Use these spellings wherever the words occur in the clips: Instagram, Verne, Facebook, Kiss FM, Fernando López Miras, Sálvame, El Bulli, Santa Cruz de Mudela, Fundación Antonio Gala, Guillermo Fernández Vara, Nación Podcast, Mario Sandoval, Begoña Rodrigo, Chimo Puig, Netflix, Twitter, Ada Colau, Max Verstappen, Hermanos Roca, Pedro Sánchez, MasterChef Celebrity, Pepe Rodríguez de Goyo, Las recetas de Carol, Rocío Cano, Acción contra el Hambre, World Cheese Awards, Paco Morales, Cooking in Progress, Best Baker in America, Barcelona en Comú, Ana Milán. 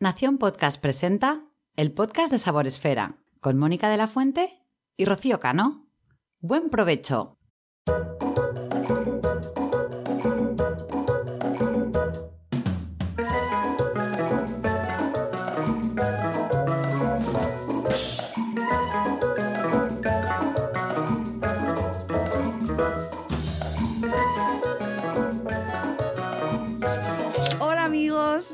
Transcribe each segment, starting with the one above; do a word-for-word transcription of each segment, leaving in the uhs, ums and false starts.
Nación Podcast presenta el podcast de Saboresfera con Mónica de la Fuente y Rocío Cano. ¡Buen provecho!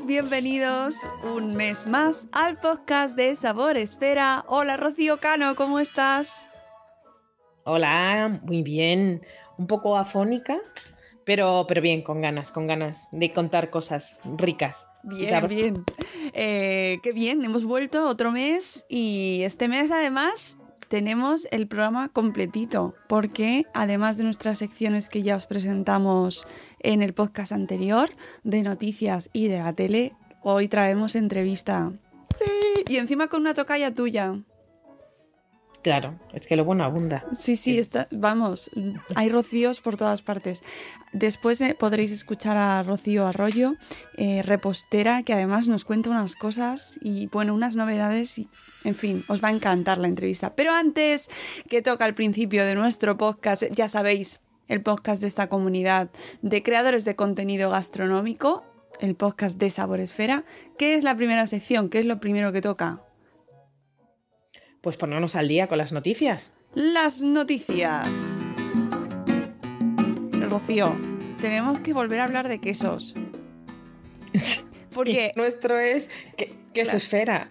Bienvenidos un mes más al podcast de Saboresfera. Hola Rocío Cano, ¿cómo estás? Hola, muy bien. Un poco afónica, pero, pero bien, con ganas, con ganas de contar cosas ricas. Bien, bien. Eh, qué bien, hemos vuelto otro mes y este mes además tenemos el programa completito, porque además de nuestras secciones que ya os presentamos en el podcast anterior, de noticias y de la tele, hoy traemos entrevista. ¡Sí! Y encima con una tocaya tuya. Claro, es que lo bueno abunda. Sí, sí, está, vamos, hay Rocíos por todas partes. Después eh, podréis escuchar a Rocío Arroyo, eh, repostera, que además nos cuenta unas cosas y, bueno, unas novedades y... En fin, os va a encantar la entrevista. Pero antes, que toca al principio de nuestro podcast, ya sabéis, el podcast de esta comunidad de creadores de contenido gastronómico, el podcast de Saboresfera. ¿Qué es la primera sección? ¿Qué es lo primero que toca? Pues ponernos al día con las noticias. ¡Las noticias! Rocío, tenemos que volver a hablar de quesos. Porque nuestro es... que... Quesosfera.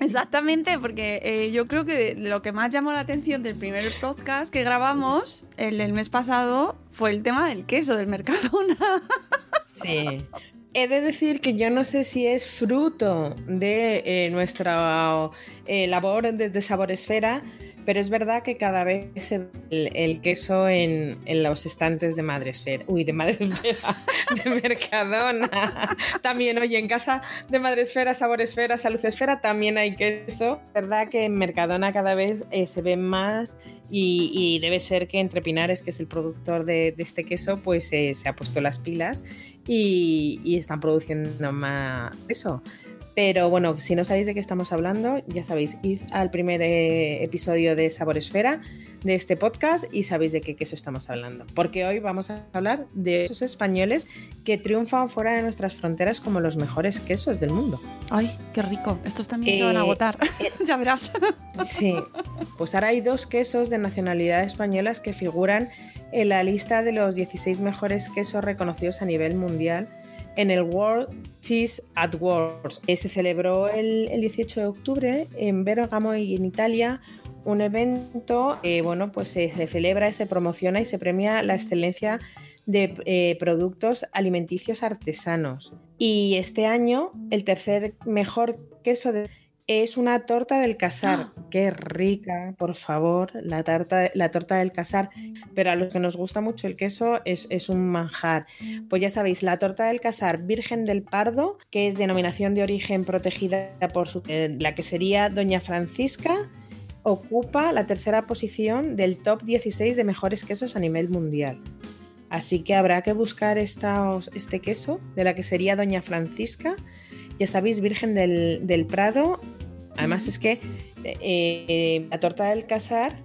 Exactamente, porque eh, yo creo que lo que más llamó la atención del primer podcast que grabamos, el del mes pasado, fue el tema del queso del Mercadona. Sí. He de decir que yo no sé si es fruto de eh, nuestra eh, labor desde Saboresfera, pero es verdad que cada vez se ve el, el queso en, en los estantes de Madresfera. Uy, de Madresfera, de Mercadona. También, oye, en casa de Madresfera, Saboresfera, Saludesfera también hay queso. Es verdad que en Mercadona cada vez eh, se ve más y, y debe ser que Entrepinares, que es el productor de, de este queso, pues eh, se ha puesto las pilas y, y están produciendo más queso. Pero bueno, si no sabéis de qué estamos hablando, ya sabéis, id al primer eh, episodio de Saboresfera de este podcast y sabéis de qué queso estamos hablando. Porque hoy vamos a hablar de esos españoles que triunfan fuera de nuestras fronteras como los mejores quesos del mundo. ¡Ay, qué rico! Estos también eh, se van a agotar, eh, ya verás. Sí, pues ahora hay dos quesos de nacionalidad española que figuran en la lista de los dieciséis mejores quesos reconocidos a nivel mundial en el World Cheese Awards. Se celebró el, el dieciocho de octubre en Bérgamo y en Italia un evento eh, bueno, pues eh, se celebra y se promociona y se premia la excelencia de eh, productos alimenticios artesanos. Y este año el tercer mejor queso de... es una torta del Casar. ¡Ah! ¡Qué rica! Por favor, la tarta, la torta del Casar. Pero a los que nos gusta mucho el queso es, es un manjar. Pues ya sabéis, la torta del Casar Virgen del Pardo, que es denominación de origen protegida por su, eh, la quesería Doña Francisca, ocupa la tercera posición del top dieciséis de mejores quesos a nivel mundial. Así que habrá que buscar esta, este queso de la quesería Doña Francisca. Ya sabéis, Virgen del, del Prado. Además es que eh, la torta del Casar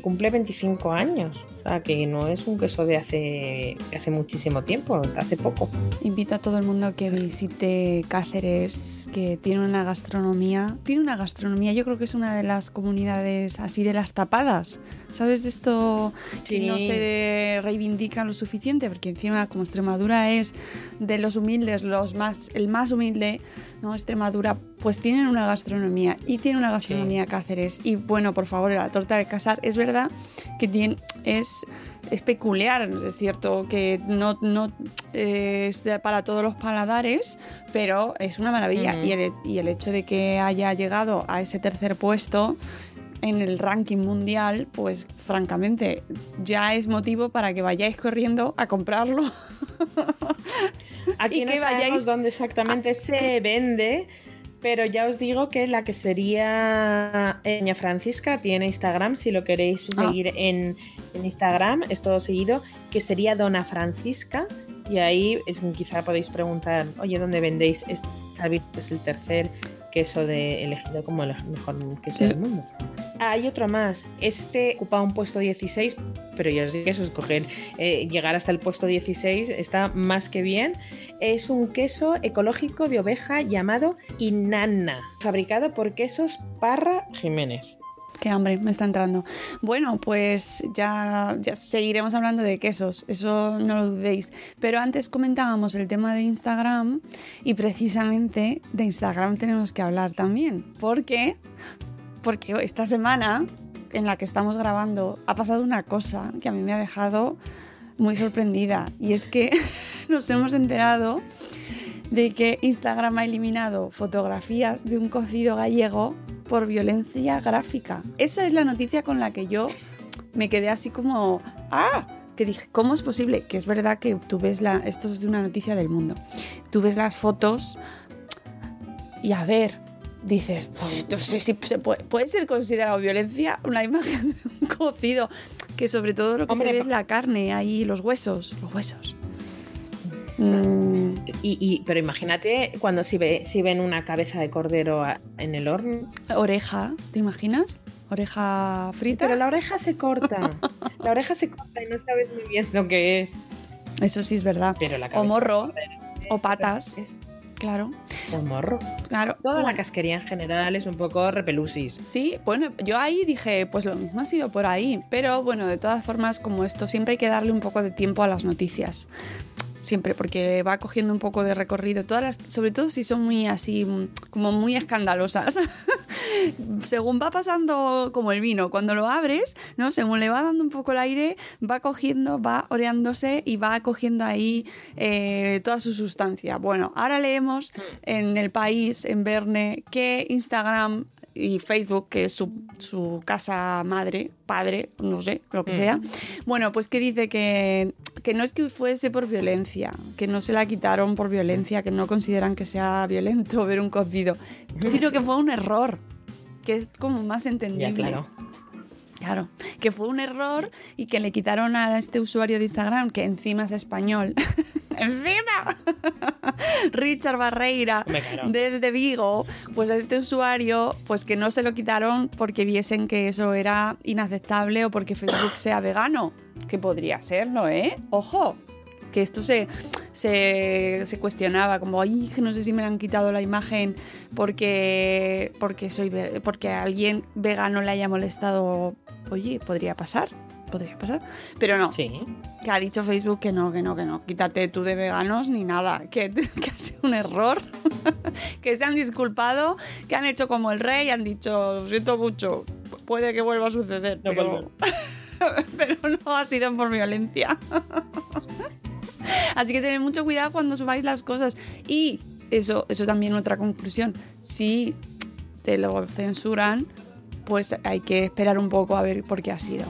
cumple veinticinco años, o sea que no es un queso de hace, de hace muchísimo tiempo, o sea, hace poco. Invito a todo el mundo que visite Cáceres, que tiene una gastronomía, tiene una gastronomía, yo creo que es una de las comunidades así de las tapadas, ¿sabes? De esto que sí. No se reivindica lo suficiente, porque encima como Extremadura es de los humildes, los más, el más humilde, ¿no? Extremadura, pues tienen una gastronomía y tiene una gastronomía sí. Cáceres. Y bueno, por favor, la torta del Casar es verdad que tiene, es es, es peculiar. Es cierto que no, no eh, es para todos los paladares, pero es una maravilla. Mm. Y, el, y el hecho de que haya llegado a ese tercer puesto en el ranking mundial, pues francamente ya es motivo para que vayáis corriendo a comprarlo. Aquí y no que sabemos vayáis... dónde exactamente a... se vende, pero ya os digo que la que sería Doña Francisca tiene Instagram, si lo queréis seguir ah. en, en Instagram, es todo seguido, que sería Dona Francisca, y ahí es, quizá podéis preguntar, oye, ¿dónde vendéis? Es, es el tercer queso de, elegido como el mejor queso sí. del mundo. Hay otro más. Este ocupa un puesto dieciséis, pero ya os digo que eso es coger, eh, llegar hasta el puesto dieciséis está más que bien. Es un queso ecológico de oveja llamado Inanna, fabricado por Quesos Parra Jiménez. Qué hambre, me está entrando. Bueno, pues ya, ya seguiremos hablando de quesos, eso no lo dudéis. Pero antes comentábamos el tema de Instagram y precisamente de Instagram tenemos que hablar también. ¿Por qué? Porque esta semana en la que estamos grabando ha pasado una cosa que a mí me ha dejado muy sorprendida, y es que nos hemos enterado de que Instagram ha eliminado fotografías de un cocido gallego por violencia gráfica. Esa es la noticia con la que yo me quedé así como... ¡Ah! Que dije, ¿cómo es posible? Que es verdad que tú ves la... Esto es de una noticia del mundo. Tú ves las fotos y a ver... Dices, pues no sé si se puede, puede ser considerado violencia una imagen de un cocido, que sobre todo lo que Hombre, se ve es la carne, ahí los huesos, los huesos. Mm. Y, y, pero imagínate cuando si, ve, si ven una cabeza de cordero en el horno. Oreja, ¿te imaginas? Oreja frita. Pero la oreja se corta, la oreja se corta y no sabes muy bien lo que es. Eso sí es verdad. Pero la o morro, o patas. Claro. El morro. Claro. Toda bueno. la casquería en general es un poco repelusis. Sí, bueno, yo ahí dije, pues lo mismo ha sido por ahí. Pero bueno, de todas formas, como esto, siempre hay que darle un poco de tiempo a las noticias. Siempre, porque va cogiendo un poco de recorrido. Todas las, sobre todo si son muy así, como muy escandalosas. Según va pasando, como el vino, cuando lo abres, ¿no? Según le va dando un poco el aire, va cogiendo, va oreándose y va cogiendo ahí eh, toda su sustancia. Bueno, ahora leemos en El País, en Verne, que Instagram y Facebook, que es su, su casa madre, padre, no sé, lo que sea, bueno, pues que dice que, que no es que fuese por violencia, que no se la quitaron por violencia, que no consideran que sea violento ver un cocido, sino que fue un error, que es como más entendible. Ya, claro. Claro, que fue un error y que le quitaron a este usuario de Instagram, que encima es español, ¡encima! Richard Barreira, desde Vigo, pues a este usuario, pues que no se lo quitaron porque viesen que eso era inaceptable o porque Facebook sea vegano, que podría serlo, ¿eh? ¡Ojo! Que esto se, se, se cuestionaba, como, ay, que no sé si me han quitado la imagen porque, porque, soy, porque a alguien vegano le haya molestado. Oye, podría pasar, podría pasar. Pero no, sí. Que ha dicho Facebook que no, que no, que no, quítate tú de veganos ni nada, que, que ha sido un error, que se han disculpado, que han hecho como el rey, han dicho, lo siento mucho, puede que vuelva a suceder, no, pero, pero no ha sido por violencia. Así que tened mucho cuidado cuando subáis las cosas. Y eso, eso también otra conclusión. Si te lo censuran, pues hay que esperar un poco a ver por qué ha sido.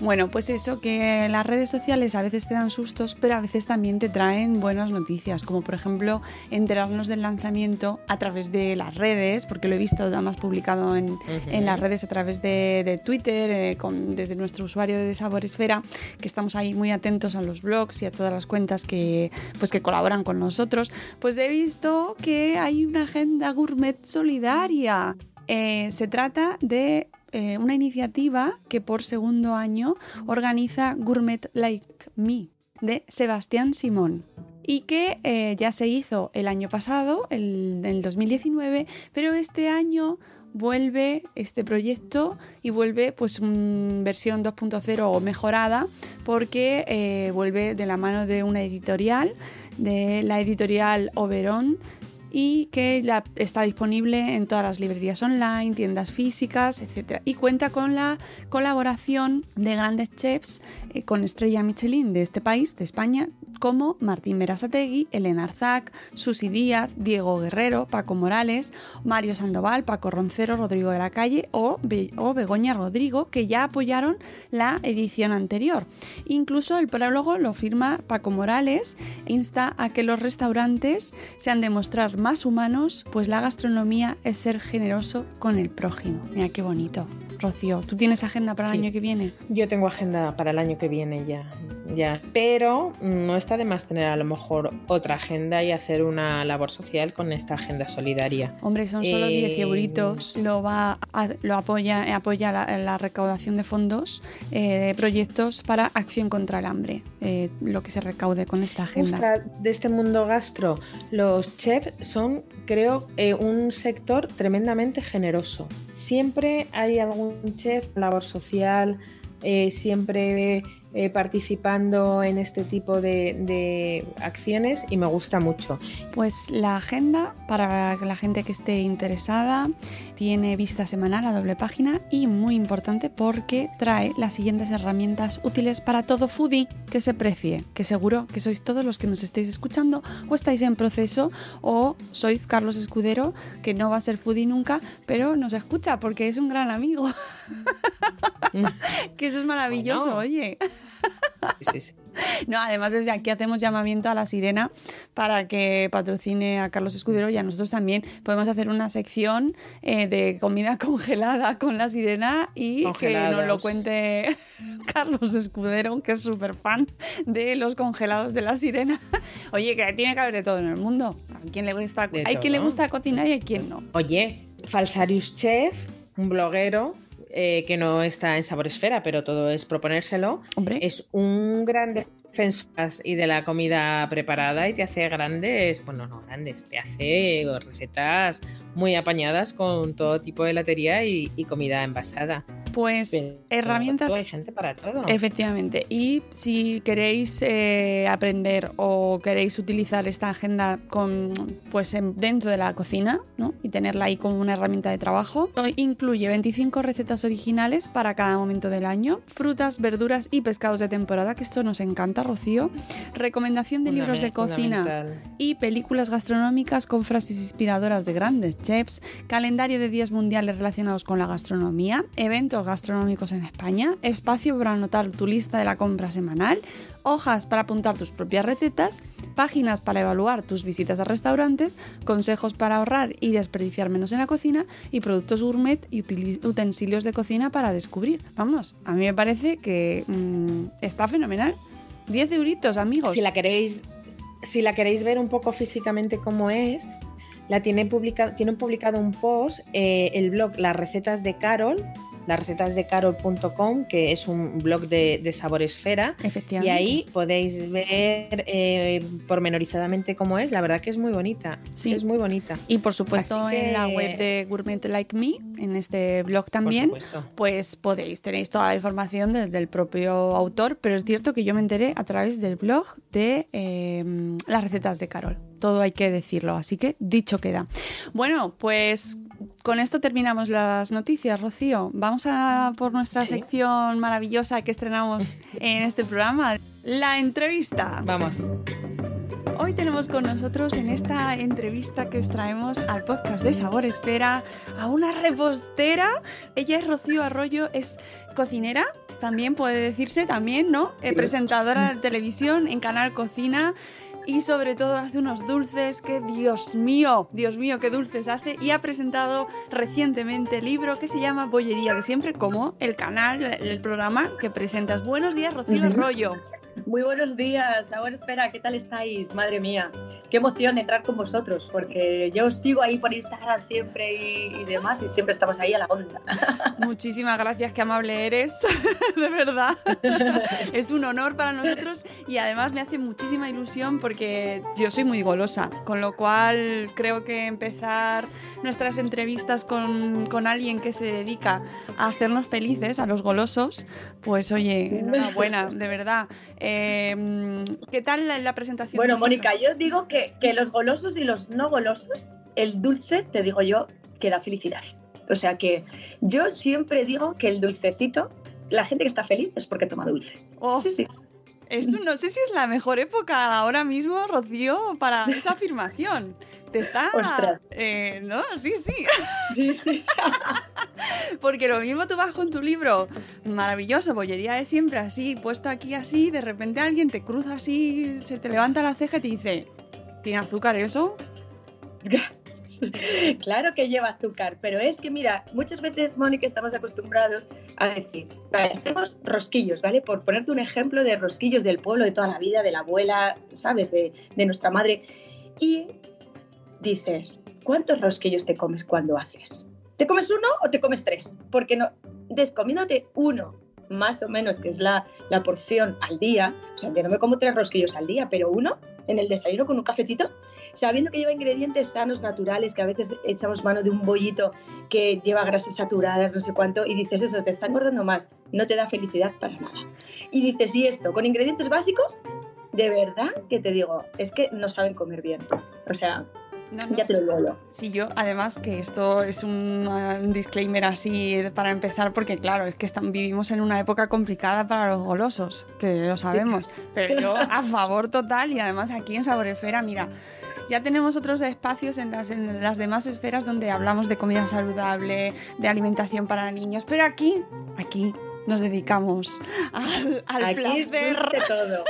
Bueno, pues eso, que las redes sociales a veces te dan sustos, pero a veces también te traen buenas noticias, como por ejemplo enterarnos del lanzamiento a través de las redes, porque lo he visto además publicado en, uh-huh. en las redes a través de, de Twitter, eh, con, desde nuestro usuario de Saboresfera, que estamos ahí muy atentos a los blogs y a todas las cuentas que, pues, que colaboran con nosotros. Pues he visto que hay una agenda gourmet solidaria. Eh, se trata de... Eh, una iniciativa que por segundo año organiza Gourmet Like Me, de Sebastián Simón, y que eh, ya se hizo el año pasado, el, el dos mil diecinueve, pero este año vuelve este proyecto y vuelve pues un versión dos punto cero o mejorada, porque eh, vuelve de la mano de una editorial, de la editorial Oberón, y que la, está disponible en todas las librerías online, tiendas físicas, etcétera. Y cuenta con la colaboración de grandes chefs eh, con estrella Michelin de este país, de España, como Martín Berasategui, Elena Arzac, Susi Díaz, Diego Guerrero, Paco Morales, Mario Sandoval, Paco Roncero, Rodrigo de la Calle o, Be- o Begoña Rodrigo, que ya apoyaron la edición anterior. Incluso el prólogo lo firma Paco Morales, insta a que los restaurantes se han de mostrar más humanos, pues la gastronomía es ser generoso con el prójimo. Mira qué bonito. Rocío, ¿tú tienes agenda para el sí. año que viene? Yo tengo agenda para el año que viene ya, ya. Pero no está de más tener a lo mejor otra agenda y hacer una labor social con esta agenda solidaria. Hombre, son solo eh... diez euritos, lo va, a, lo apoya, apoya la, la recaudación de fondos eh, de proyectos para acción contra el hambre, eh, lo que se recaude con esta agenda. Ostras, de este mundo gastro, los chefs son, creo, eh, un sector tremendamente generoso. Siempre hay algún un chef, labor social, eh, siempre eh, participando en este tipo de, de acciones y me gusta mucho. Pues la agenda, para la gente que esté interesada, tiene vista semanal a doble página y muy importante porque trae las siguientes herramientas útiles para todo foodie que se precie, que seguro que sois todos los que nos estáis escuchando o estáis en proceso o sois Carlos Escudero, que no va a ser foodie nunca, pero nos escucha porque es un gran amigo. Que eso es maravilloso, bueno. Oye. Sí, sí. No, además desde aquí hacemos llamamiento a la sirena para que patrocine a Carlos Escudero y a nosotros también. Podemos hacer una sección eh, de comida congelada con la sirena y congelados. Que nos lo cuente Carlos Escudero, que es súper fan de los congelados de la sirena. Oye, que tiene que haber de todo en el mundo. ¿A quién le gusta? Hay quien le gusta cocinar y hay quien no. Oye, Falsarius Chef, un bloguero. Eh, que no está en Saboresfera, pero todo es proponérselo. Hombre. Es un gran defensor y de la comida preparada y te hace grandes, bueno, no grandes, te hace recetas muy apañadas con todo tipo de latería y, y comida envasada. Pues pero herramientas. Hay gente para todo. Efectivamente. Y si queréis eh, aprender o queréis utilizar esta agenda con, pues, en, dentro de la cocina, ¿no? Y tenerla ahí como una herramienta de trabajo, incluye veinticinco recetas originales para cada momento del año, frutas, verduras y pescados de temporada, que esto nos encanta, Rocío. Recomendación de una libros de cocina y películas gastronómicas con frases inspiradoras de grandes chefs, calendario de días mundiales relacionados con la gastronomía, eventos gastronómicos en España, espacio para anotar tu lista de la compra semanal, hojas para apuntar tus propias recetas, páginas para evaluar tus visitas a restaurantes, consejos para ahorrar y desperdiciar menos en la cocina y productos gourmet y utensilios de cocina para descubrir. Vamos, a mí me parece que mmm, está fenomenal. diez euritos, amigos. Si la queréis, si la queréis ver un poco físicamente cómo es, la tiene publica, tienen publicado un post, eh, el blog Las recetas de Carol, las recetas de carol punto com, que es un blog de, de Saboresfera. Efectivamente. Y ahí podéis ver eh, pormenorizadamente cómo es. La verdad que es muy bonita. Sí. Es muy bonita. Y por supuesto así en que... la web de Gourmet Like Me, en este blog también, pues podéis, tenéis toda la información desde el propio autor, pero es cierto que yo me enteré a través del blog de eh, las recetas de Carol. Todo hay que decirlo, así que dicho queda. Bueno, pues con esto terminamos las noticias, Rocío. Vamos a por nuestra sí. sección maravillosa que estrenamos en este programa, la entrevista. Vamos. Hoy tenemos con nosotros en esta entrevista que os traemos al podcast de Saboresfera a una repostera. Ella es Rocío Arroyo, es cocinera, también puede decirse, también, ¿no? Eh, presentadora de televisión en Canal Cocina. Y sobre todo hace unos dulces que, Dios mío, Dios mío, qué dulces hace. Y ha presentado recientemente el libro que se llama Bollería de siempre, como el canal, el programa que presentas. Buenos días, Rocío Arroyo. Muy buenos días, Saboresfera, ¿qué tal estáis? Madre mía, qué emoción entrar con vosotros, porque yo os sigo ahí por Instagram siempre y, y demás, y siempre estamos ahí a la onda. Muchísimas gracias, qué amable eres, de verdad. Es un honor para nosotros y además me hace muchísima ilusión porque yo soy muy golosa, con lo cual creo que empezar nuestras entrevistas con, con alguien que se dedica a hacernos felices, a los golosos, pues oye, enhorabuena, de verdad. Eh, Eh, ¿Qué tal la, la presentación? Bueno, Mónica, yo digo que, que los golosos y los no golosos, el dulce, te digo yo, que da felicidad. O sea que yo siempre digo que el dulcecito, la gente que está feliz es porque toma dulce. Oh. Sí, sí. Eso no sé si es la mejor época ahora mismo, Rocío, para esa afirmación. Te está... Ostras. Eh, no, sí, sí. Sí, sí. Porque lo mismo tú vas con tu libro maravilloso, Bollería de siempre, así, puesto aquí así, de repente alguien te cruza así, se te levanta la ceja y te dice, ¿tiene azúcar eso? Claro que lleva azúcar, pero es que mira, muchas veces, Mónica, estamos acostumbrados a decir, vale, hacemos rosquillos, ¿vale? Por ponerte un ejemplo de rosquillos del pueblo de toda la vida, de la abuela, ¿sabes? De, de nuestra madre. Y dices, ¿cuántos rosquillos te comes cuando haces? ¿Te comes uno o te comes tres? Porque no, descomiéndote uno, más o menos, que es la, la porción al día, o sea, yo no me como tres rosquillos al día, pero uno en el desayuno con un cafetito, sabiendo que lleva ingredientes sanos, naturales, que a veces echamos mano de un bollito que lleva grasas saturadas, no sé cuánto, y dices eso, te está engordando más, no te da felicidad para nada. Y dices, ¿y esto? ¿Con ingredientes básicos? De verdad que te digo, es que no saben comer bien, o sea... No, no, ya te lo digo. Sí, yo, además, que esto es un, un disclaimer así para empezar, porque claro, es que están, vivimos en una época complicada para los golosos, que lo sabemos, pero yo a favor total. Y además aquí en Saboresfera, mira, ya tenemos otros espacios en las, en las demás esferas donde hablamos de comida saludable, de alimentación para niños, pero aquí, aquí nos dedicamos al, al aquí placer. De todo.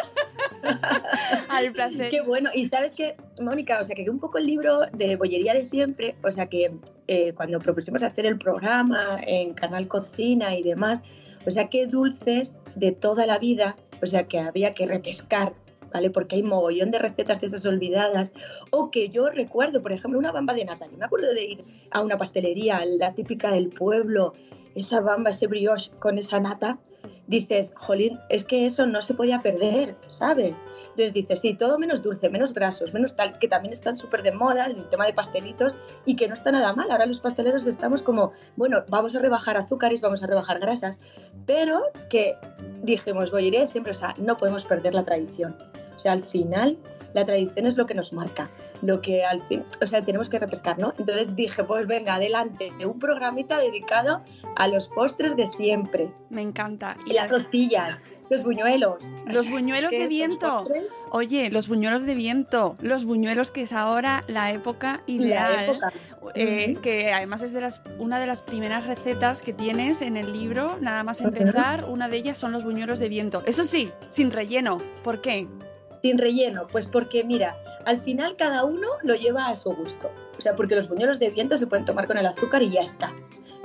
Al placer. Qué bueno. Y sabes que, Mónica, o sea, que un poco el libro de Bollería de siempre, o sea, que eh, cuando propusimos hacer el programa en Canal Cocina y demás, o sea, qué dulces de toda la vida, o sea, que había que repescar, ¿vale? Porque hay mogollón de recetas de esas olvidadas, o que yo recuerdo, por ejemplo, una bamba de nata. Yo me acuerdo de ir a una pastelería, la típica del pueblo, esa bamba, ese brioche con esa nata. Dices, jolín, es que eso no se podía perder, ¿sabes? Entonces dices, sí, todo menos dulce, menos grasos, menos tal, que también están súper de moda el tema de pastelitos y que no está nada mal. Ahora los pasteleros estamos como, bueno, vamos a rebajar azúcares, vamos a rebajar grasas, pero que dijimos, Bollería siempre, o sea, no podemos perder la tradición. O sea, al final, la tradición es lo que nos marca, lo que al fin, o sea, tenemos que repescar, ¿no? Entonces dije, pues venga, adelante, un programita dedicado a los postres de siempre. Me encanta. Y, y las rostillas, los buñuelos. Los buñuelos de viento. Oye, los buñuelos de viento, los buñuelos, que es ahora la época ideal. La época. Eh, uh-huh. Que además es de las, una de las primeras recetas que tienes en el libro, nada más empezar, uh-huh. Una de ellas son los buñuelos de viento. Eso sí, sin relleno. ¿Por qué? Sin relleno, pues porque mira, al final cada uno lo lleva a su gusto, o sea, porque los buñuelos de viento se pueden tomar con el azúcar y ya está,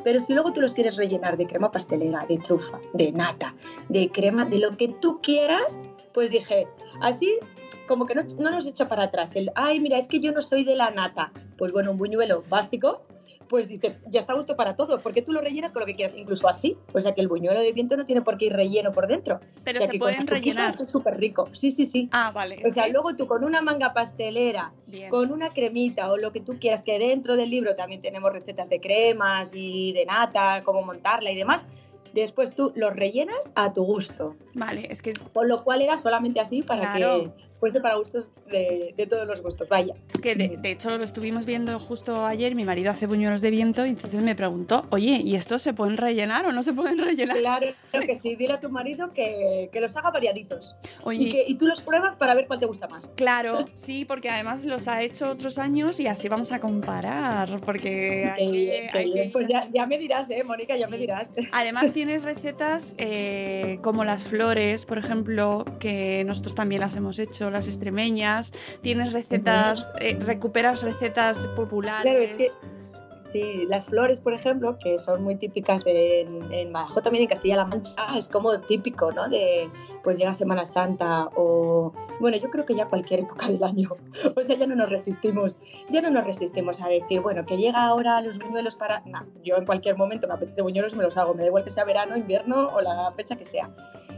pero si luego tú los quieres rellenar de crema pastelera, de trufa, de nata, de crema, de lo que tú quieras, pues dije, así como que no, no nos echa para atrás, el, ay mira, es que yo no soy de la nata, pues bueno, un buñuelo básico, pues dices, ya está a gusto para todo, porque tú lo rellenas con lo que quieras, incluso así. O sea, que el buñuelo de viento no tiene por qué ir relleno por dentro. Pero o sea, se que pueden rellenar. Esto es súper rico. Sí, sí, sí. Ah, vale. O sea, okay. Luego tú con una manga pastelera, bien, con una cremita o lo que tú quieras, que dentro del libro también tenemos recetas de cremas y de nata, cómo montarla y demás. Después tú los rellenas a tu gusto. Vale, es que... Con lo cual era solamente así para claro. que... Pues para gustos de, de todos los gustos, vaya. Que de, de hecho lo estuvimos viendo justo ayer, mi marido hace buñuelos de viento y entonces me preguntó, oye, ¿y estos se pueden rellenar o no se pueden rellenar? Claro, creo que sí, dile a tu marido que, que los haga variaditos. Oye, y, que, y tú los pruebas para ver cuál te gusta más. Claro, sí, porque además los ha hecho otros años y así vamos a comparar, porque hay que, bien, hay que... Pues ya, ya me dirás, ¿eh, Mónica? Sí. Ya me dirás. Además tienes recetas eh, como las flores, por ejemplo, que nosotros también las hemos hecho, las extremeñas, tienes recetas, eh, recuperas recetas populares. Claro, es que sí, las flores, por ejemplo, que son muy típicas en, en Badajoz, también en Castilla-La Mancha, es como típico, ¿no? De, pues llega Semana Santa o, bueno, yo creo que ya cualquier época del año, o sea, ya no nos resistimos, ya no nos resistimos a decir, bueno, que llega ahora los buñuelos para, nah, yo en cualquier momento me apetece buñuelos, me los hago, me da igual que sea verano, invierno o la fecha que sea.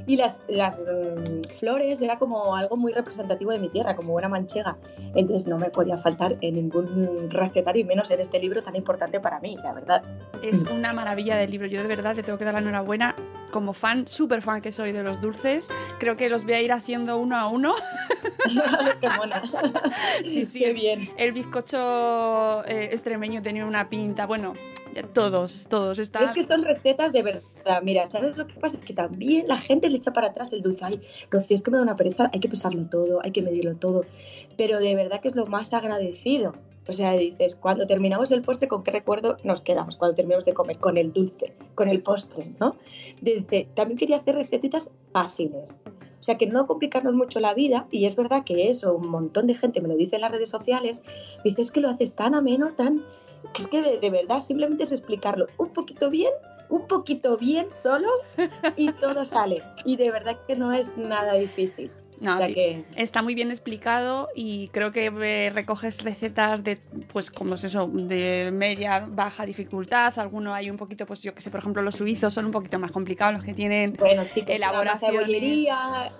Y las, las mmm, flores era como algo muy representativo de mi tierra, como buena manchega. Entonces no me podía faltar en ningún recetario, y menos en este libro tan importante para mí, la verdad. Es una maravilla de libro. Yo de verdad te tengo que dar la enhorabuena. como fan, súper fan que soy de los dulces, creo que los voy a ir haciendo uno a uno. ¡Qué mona! Sí, sí. Qué bien. El bizcocho eh, extremeño tenía una pinta, bueno, todos, todos. Está... Es que son recetas de verdad. Mira, ¿sabes lo que pasa? Es que también la gente le echa para atrás el dulce. Ay, Rocío, es que me da una pereza, hay que pesarlo todo, hay que medirlo todo. Pero de verdad que es lo más agradecido. O sea, dices, cuando terminamos el postre, ¿con qué recuerdo nos quedamos? Cuando terminamos de comer, con el dulce, con el postre, ¿no? Desde, también quería hacer recetitas fáciles. O sea, que no complicarnos mucho la vida. Y es verdad que eso, un montón de gente me lo dice en las redes sociales. Dices que lo haces tan ameno, tan... Que es que de, de verdad simplemente es explicarlo un poquito bien, un poquito bien solo y todo sale. Y de verdad que no es nada difícil. No, o sea que... Está muy bien explicado y creo que recoges recetas de, pues, como es eso, de media, baja dificultad. Alguno hay un poquito, pues yo que sé, por ejemplo, los suizos son un poquito más complicados, los que tienen bueno, sí, que elaboraciones. La bollería...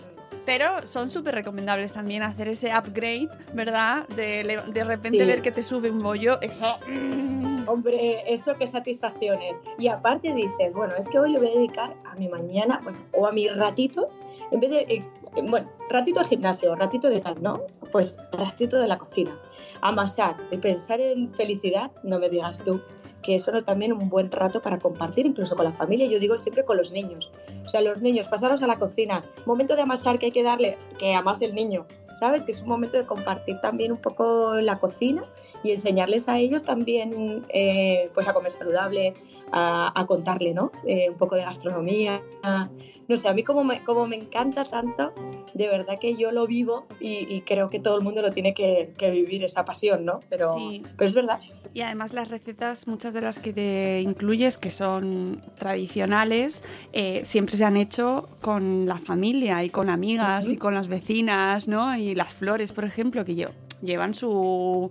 Pero son súper recomendables también hacer ese upgrade, ¿verdad? De, de repente sí. Ver que te sube un bollo, eso... Mmm. Hombre, eso qué satisfacciones. Y aparte dices, bueno, es que hoy le voy a dedicar a mi mañana, bueno, o a mi ratito, en vez de... Eh, bueno, ratito al gimnasio, ratito de tal, ¿no? Pues ratito de la cocina. Amasar y pensar en felicidad, no me digas tú. Que eso no también un buen rato para compartir, incluso con la familia, yo digo siempre con los niños. O sea, los niños, pasaros a la cocina, momento de amasar que hay que darle, que amase el niño, ¿sabes? Que es un momento de compartir también un poco la cocina y enseñarles a ellos también eh, pues a comer saludable, a, a contarle, ¿no? Eh, un poco de gastronomía, a, no sé, a mí como me, como me encanta tanto, de verdad que yo lo vivo y, y creo que todo el mundo lo tiene que, que vivir, esa pasión, ¿no? Pero, sí. Pero es verdad. Y además las recetas, muchas de las que te incluyes, que son tradicionales, eh, siempre se han hecho con la familia y con amigas, uh-huh. Y con las vecinas, ¿no? Y las flores, por ejemplo, que llevan su...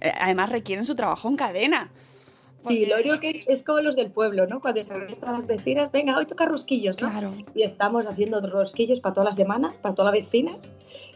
Eh, además requieren su trabajo en cadena. Porque... Sí, lo único que es como los del pueblo, ¿no? Cuando se reúnen las vecinas, venga, hoy toca rosquillos, ¿no? Claro. Y estamos haciendo rosquillos para toda la semana, para todas las vecinas.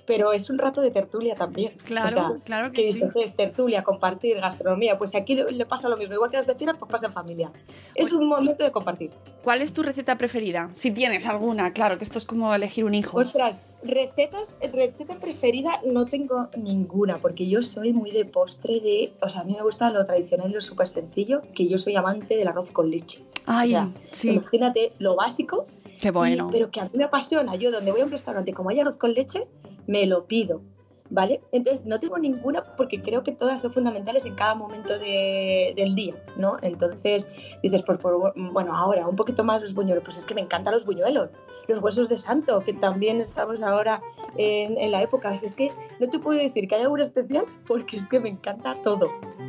Pero es un rato de tertulia también. Claro, o sea, claro que, que sí. Entonces, tertulia, compartir, gastronomía. Pues aquí le pasa lo mismo. Igual que las vecinas, pues pasa en familia. Es bueno, un momento de compartir. ¿Cuál es tu receta preferida? Si tienes alguna, claro, que esto es como elegir un hijo. Ostras, recetas, receta preferida no tengo ninguna, porque yo soy muy de postre de... O sea, a mí me gusta lo tradicional y lo súper sencillo, que yo soy amante del arroz con leche. Ay, o sea, sí. Imagínate lo básico. Qué bueno. Y, pero que a mí me apasiona. Yo donde voy a un restaurante, como hay arroz con leche... Me lo pido, ¿vale? Entonces, no tengo ninguna porque creo que todas son fundamentales en cada momento de, del día, ¿no? Entonces, dices, por, por, bueno, ahora, un poquito más los buñuelos. Pues es que me encantan los buñuelos, los huesos de santo, que también estamos ahora en, en la época. Así es que no te puedo decir que haya alguna especial porque es que me encanta todo,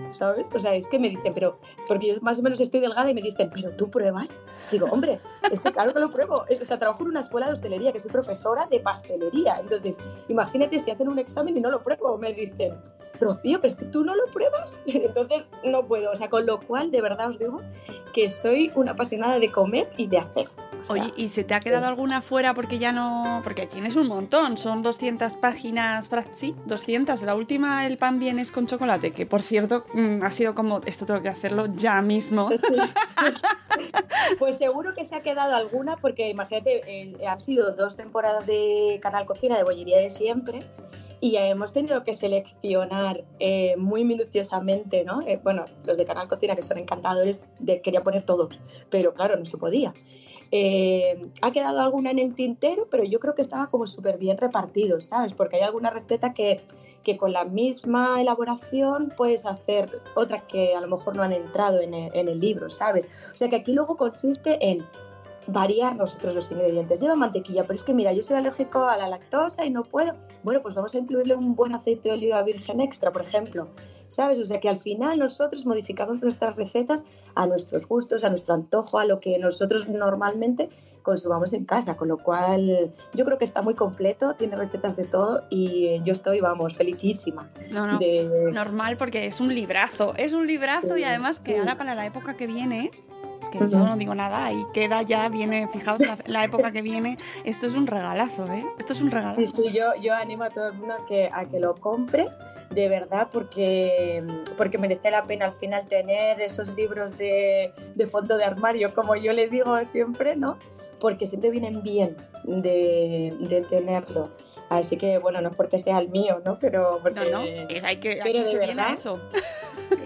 ¿sabes? O sea, es que me dicen, pero, porque yo más o menos estoy delgada y me dicen, pero ¿tú pruebas? Digo, hombre, es que claro que lo pruebo. O sea, trabajo en una escuela de hostelería, que soy profesora de pastelería. Entonces, imagínate si hacen un examen y no lo pruebo. Me dicen, Rocío, pero es que tú no lo pruebas. Entonces, no puedo. O sea, con lo cual, de verdad os digo que soy una apasionada de comer y de hacer. O sea, oye, ¿y se te ha quedado sí. alguna fuera porque ya no...? Porque tienes un montón, son doscientas páginas, sí, doscientas. La última, el pan vienés con chocolate, que por cierto, ha sido como, esto tengo que hacerlo ya mismo. Sí. Pues seguro que se ha quedado alguna, porque imagínate, eh, han sido dos temporadas de Canal Cocina, de Bollería de siempre, y hemos tenido que seleccionar eh, muy minuciosamente, ¿no? Eh, bueno, los de Canal Cocina, que son encantadores, de, quería poner todos, pero claro, no se podía. Eh, ha quedado alguna en el tintero, pero yo creo que estaba como súper bien repartido, ¿sabes? Porque hay alguna receta que, que con la misma elaboración puedes hacer otras que a lo mejor no han entrado en el, en el libro, ¿sabes? O sea que aquí luego consiste en variar nosotros los ingredientes. Lleva mantequilla, pero es que mira, yo soy alérgico a la lactosa y no puedo. Bueno, pues vamos a incluirle un buen aceite de oliva virgen extra, por ejemplo, ¿sabes? O sea que al final nosotros modificamos nuestras recetas a nuestros gustos, a nuestro antojo, a lo que nosotros normalmente consumamos en casa, con lo cual yo creo que está muy completo, tiene recetas de todo y yo estoy, vamos, felicísima. No, no, de... normal, porque es un librazo, es un librazo sí, y además que sí. Ahora para la época que viene que yo no digo nada, ahí queda ya, viene, fijaos la, la época que viene, esto es un regalazo, ¿eh? Esto es un regalazo. Sí, sí, yo, yo animo a todo el mundo a que, a que lo compre, de verdad, porque, porque merece la pena al final tener esos libros de, de fondo de armario, como yo le digo siempre, ¿no? Porque siempre vienen bien de, de tenerlo. Así que, bueno, no es porque sea el mío, ¿no? Pero porque, no, no, hay que, hay pero que de verdad, eso.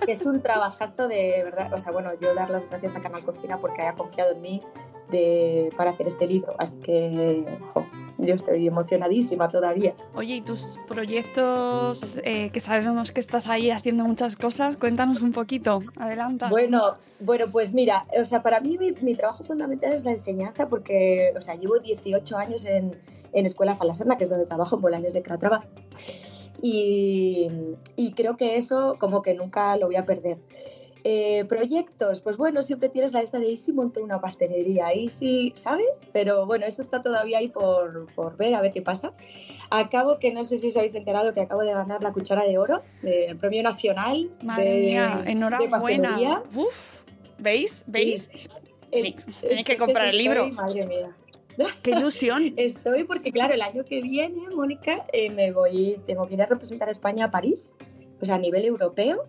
Es un trabajazo de verdad. O sea, bueno, yo dar las gracias a Canal Cocina porque haya confiado en mí de, para hacer este libro. Así que, jo, yo estoy emocionadísima todavía. Oye, ¿y tus proyectos? Eh, que sabemos que estás ahí haciendo muchas cosas. Cuéntanos un poquito, adelanta. Bueno, bueno, pues mira, o sea, para mí mi, mi trabajo fundamental es la enseñanza porque, o sea, llevo dieciocho años en... en Escuela Falaserna, que es donde trabajo, por años de Calatrava. Y, y creo que eso como que nunca lo voy a perder. Eh, proyectos, pues bueno, siempre tienes la lista de ahí sí monté una pastelería, ahí sí, ¿sabes? Pero bueno, esto está todavía ahí por, por ver, a ver qué pasa. Acabo, que no sé si os habéis enterado, que acabo de ganar la cuchara de oro del Premio Nacional. Madre de, mía, enhorabuena. De Uf, ¿veis? ¿Veis? El, Tenéis que comprar el libro. Estoy, madre mía. ¡Qué ilusión! Estoy porque, claro, el año que viene, Mónica, eh, me voy, tengo que ir a representar a España a París, o sea, a nivel europeo.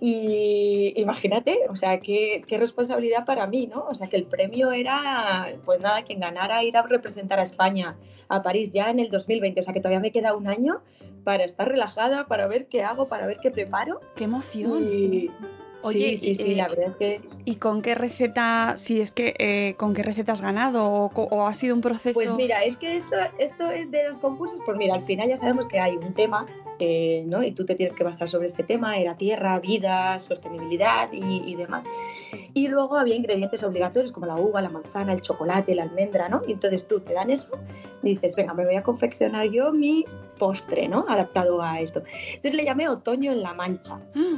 Y imagínate, o sea, qué, qué responsabilidad para mí, ¿no? O sea, que el premio era, pues nada, quien ganara ir a representar a España a París ya en el dos mil veinte. O sea, que todavía me queda un año para estar relajada, para ver qué hago, para ver qué preparo. ¡Qué emoción! Y... Oye, sí, sí, sí, eh, la verdad es que... ¿Y con qué receta, si es que, eh, con qué receta has ganado o, o ha sido un proceso? Pues mira, es que esto, esto es de los concursos, pues mira, al final ya sabemos que hay un tema, eh, ¿no? Y tú te tienes que basar sobre este tema, era tierra, vida, sostenibilidad y, y demás. Y luego había ingredientes obligatorios como la uva, la manzana, el chocolate, la almendra, ¿no? Y entonces tú te dan eso y dices, venga, me voy a confeccionar yo mi postre, ¿no? Adaptado a esto. Entonces le llamé Otoño en la Mancha. Mm.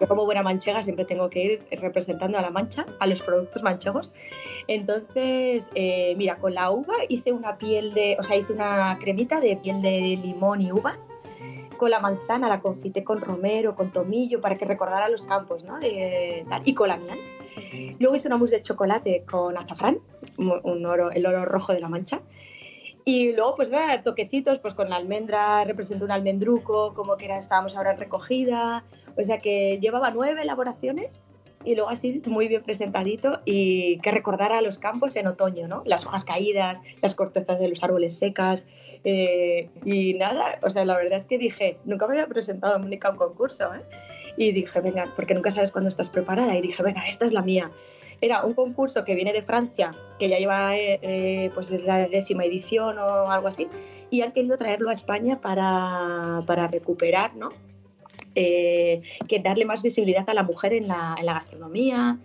Yo como buena manchega siempre tengo que ir representando a la Mancha, a los productos manchegos. Entonces, eh, mira, con la uva hice una piel de, o sea, hice una cremita de piel de limón y uva. Con la manzana la confité con romero, con tomillo, para que recordara los campos, ¿no? Eh, tal, y con la miel. Luego hice una mousse de chocolate con azafrán, un oro, el oro rojo de la Mancha. Y luego, pues, va, toquecitos, pues con la almendra, representó un almendruco, como que era, estábamos ahora en recogida. O sea que llevaba nueve elaboraciones y luego así muy bien presentadito y que recordara a los campos en otoño, ¿no? Las hojas caídas, las cortezas de los árboles secas eh, y nada. O sea, la verdad es que dije, nunca me había presentado a Mónica a un concurso, ¿eh? Y dije, venga, porque nunca sabes cuándo estás preparada. Y dije, venga, esta es la mía. Era un concurso que viene de Francia, que ya lleva eh, eh, pues la décima edición o algo así, y han querido traerlo a España para, para recuperar, ¿no? Eh, que darle más visibilidad a la mujer en la, en la gastronomía,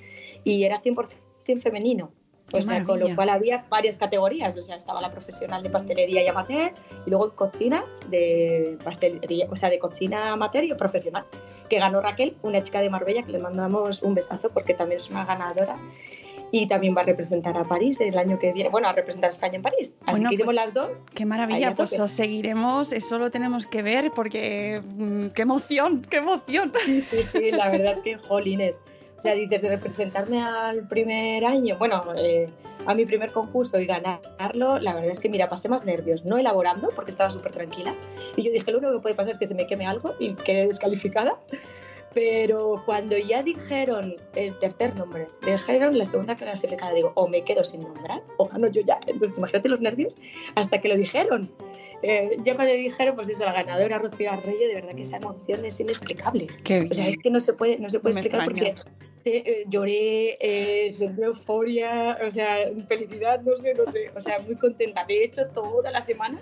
y era cien por ciento femenino, o sea, con lo cual había varias categorías, o sea, estaba la profesional de pastelería y amateur, y luego cocina de pastelería, o sea, de cocina amateur y profesional, que ganó Raquel, una chica de Marbella, que le mandamos un besazo porque también es una ganadora. Y también va a representar a París el año que viene. Bueno, a representar a España en París. Así bueno, que iremos pues, las dos. ¡Qué maravilla! Pues os seguiremos, eso lo tenemos que ver porque... Mmm, ¡Qué emoción! ¡Qué emoción! Sí, sí, sí, la verdad es que jolines. O sea, dices de representarme al primer año, bueno, eh, a mi primer concurso y ganarlo, la verdad es que, mira, pasé más nervios, no elaborando, porque estaba súper tranquila. Y yo dije, lo único que puede pasar es que se me queme algo y quede descalificada. Pero cuando ya dijeron el tercer nombre, dijeron la segunda clasificada, digo, o me quedo sin nombrar, o gano yo ya. Entonces, imagínate los nervios hasta que lo dijeron. Eh, ya cuando dijeron, pues eso, la ganadora Rocío Arroyo, de verdad que esa emoción es inexplicable. O sea, es que no se puede, no se puede explicar porque te, eh, lloré, eh, sentí euforia, o sea, felicidad, no sé, no sé. O sea, muy contenta. De hecho, toda la semana...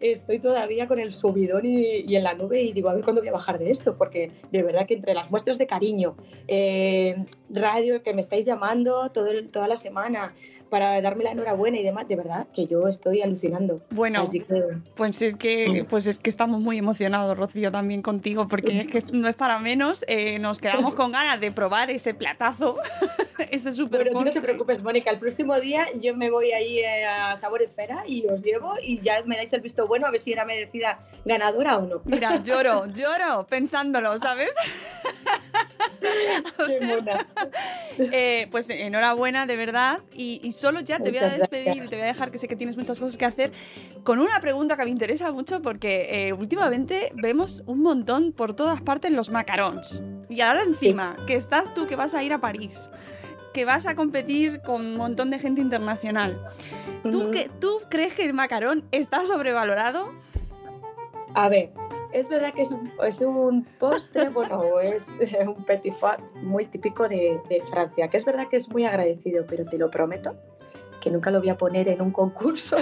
Estoy todavía con el subidón y, y en la nube y digo, a ver cuándo voy a bajar de esto, porque de verdad que entre las muestras de cariño, eh, radio que me estáis llamando todo el, toda la semana para darme la enhorabuena y demás, de verdad que yo estoy alucinando. Bueno, Así que... pues, es que, pues es que estamos muy emocionados, Rocío, también contigo, porque es que no es para menos, eh, nos quedamos con ganas de probar ese platazo, ese super Pero postre. Tú no te preocupes, Mónica, el próximo día yo me voy ahí a Saboresfera y os llevo y ya me dais el visto bueno, a ver si era merecida ganadora o no. Mira, lloro, lloro pensándolo, ¿sabes? Qué buena. Eh, pues enhorabuena, de verdad. Y, y solo ya te Muchas voy a despedir gracias. Y te voy a dejar, que sé que tienes muchas cosas que hacer, con una pregunta que me interesa mucho porque eh, últimamente vemos un montón por todas partes los macarons. Y ahora encima, sí. que estás tú, que vas a ir a París, que vas a competir con un montón de gente internacional. Uh-huh. ¿Tú, que, ¿Tú crees que el macarón está sobrevalorado? A ver, es verdad que es un, es un postre, bueno, es un petit four muy típico de, de Francia, que es verdad que es muy agradecido, pero te lo prometo que nunca lo voy a poner en un concurso.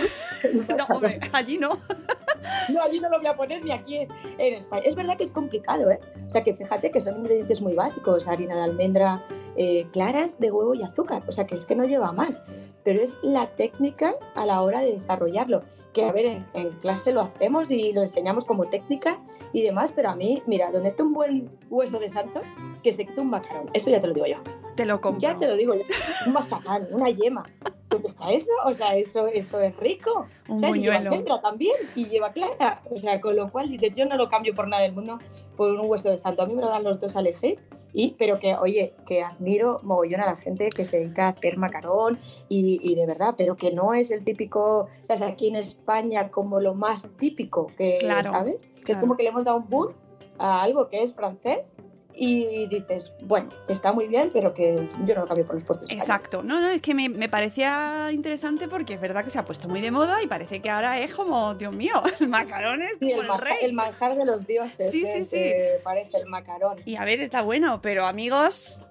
No, hombre, allí no. No, allí no lo voy a poner ni aquí en, en España. Es verdad que es complicado, ¿eh? O sea, que fíjate que son ingredientes muy básicos, harina de almendra, eh, claras de huevo y azúcar. O sea, que es que no lleva más. Pero es la técnica a la hora de desarrollarlo. Que, a ver, en, en clase lo hacemos y lo enseñamos como técnica y demás, pero a mí, mira, donde esté un buen hueso de santo, que se quite un macarón. Eso ya te lo digo yo. Te lo compro. Ya te lo digo yo. Un mazapán, una yema. ¿Dónde está eso? O sea, eso, eso es rico. Un ¿sabes? Buñuelo. Y lleva almendra también y lleva clara. O sea, con lo cual dices, yo no lo cambio por nada del mundo por un hueso de santo. A mí me lo dan los dos a elegir. Y, pero que, oye, que admiro mogollón a la gente que se dedica a hacer macarón y, y de verdad, pero que no es el típico, ¿sabes? Aquí en España como lo más típico que, claro, ¿sabes? Que claro. Es como que le hemos dado un boom a algo que es francés. Y dices, bueno, está muy bien, pero que yo no lo cambio por los postres. Exacto. No, no, es que me, me parecía interesante porque es verdad que se ha puesto muy de moda y parece que ahora es como, Dios mío, el macarón es sí, como el, el rey. El manjar de los dioses. Sí, sí, sí. Parece el macarón. Y a ver, está bueno, pero amigos,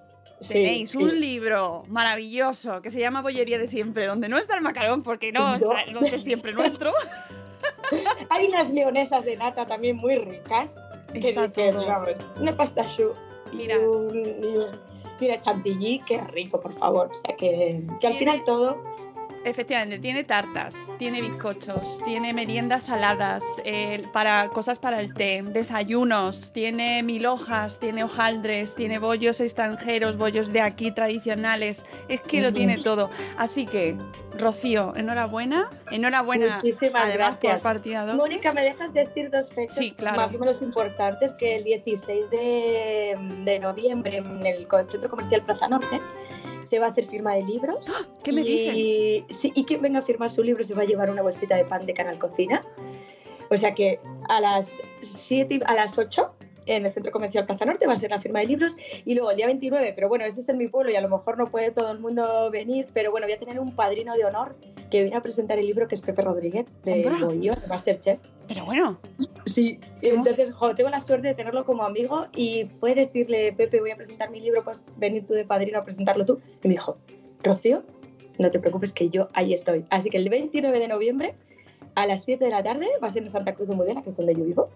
tenéis sí, un sí. libro maravilloso que se llama Bollería de siempre, donde no está el macarón porque no, no. está donde siempre nuestro. Hay unas leonesas de nata también muy ricas. Que dices, vamos, una pasta choux y un, y un mira, chantilly, qué rico, por favor. O sea, que, que al tiene, final todo... Efectivamente, tiene tartas, tiene bizcochos, tiene meriendas saladas, eh, para, cosas para el té, desayunos, tiene mil hojas, tiene hojaldres, tiene bollos extranjeros, bollos de aquí tradicionales. Es que mm-hmm. lo tiene todo. Así que, Rocío, enhorabuena. Enhorabuena. Muchísimas además, gracias. Por partida doble. Mónica, ¿me dejas decir dos fechas sí, claro. más o menos importantes? Que el dieciséis de, de noviembre en el Centro Comercial Plaza Norte se va a hacer firma de libros. ¿Qué me y, dices? Sí, y quien venga a firmar su libro se va a llevar una bolsita de pan de Canal Cocina. O sea que a las siete, a las ocho en el Centro Comercial Plaza Norte va a ser la firma de libros y luego el día veintinueve, pero bueno, ese es en mi pueblo y a lo mejor no puede todo el mundo venir, pero bueno, voy a tener un padrino de honor que viene a presentar el libro, que es Pepe Rodríguez de Goyo, de MasterChef. Pero bueno. Sí, entonces jo, tengo la suerte de tenerlo como amigo y fue decirle, Pepe, voy a presentar mi libro, pues venir tú de padrino a presentarlo tú. Y me dijo, Rocío, no te preocupes que yo ahí estoy. Así que el veintinueve de noviembre a las siete de la tarde va a ser en Santa Cruz de Mudela, que es donde yo vivo.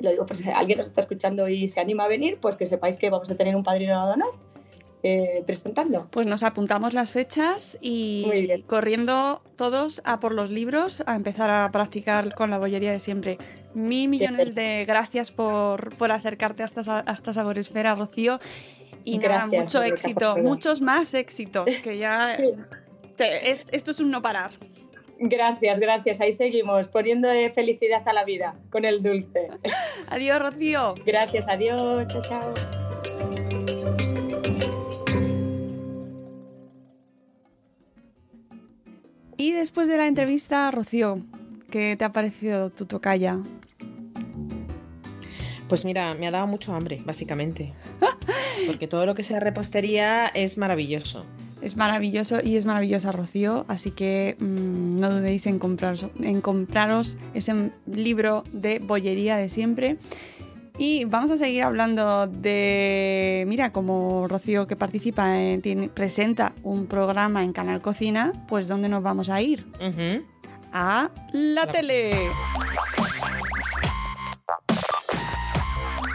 Lo digo, pues si alguien nos está escuchando y se anima a venir, pues que sepáis que vamos a tener un padrino de honor eh, presentando. Pues nos apuntamos las fechas y corriendo todos a por los libros, a empezar a practicar con la bollería de siempre. Mil millones de gracias por, por acercarte hasta, hasta Saboresfera, Rocío. Y gracias, nada, mucho éxito, muchos más éxitos, que ya sí. te, es, esto es un no parar. Gracias, gracias. Ahí seguimos, poniendo felicidad a la vida con el dulce. Adiós, Rocío. Gracias, adiós. Chao, chao. Y después de la entrevista, Rocío, ¿qué te ha parecido tu tocaya? Pues mira, me ha dado mucho hambre, básicamente. Porque todo lo que sea repostería es maravilloso. Es maravilloso y es maravillosa Rocío, así que mmm, no dudéis en compraros, en compraros ese libro de bollería de siempre. Y vamos a seguir hablando de... Mira, como Rocío, que participa, en, tiene, presenta un programa en Canal Cocina, pues ¿dónde nos vamos a ir? Uh-huh. A la, la tele.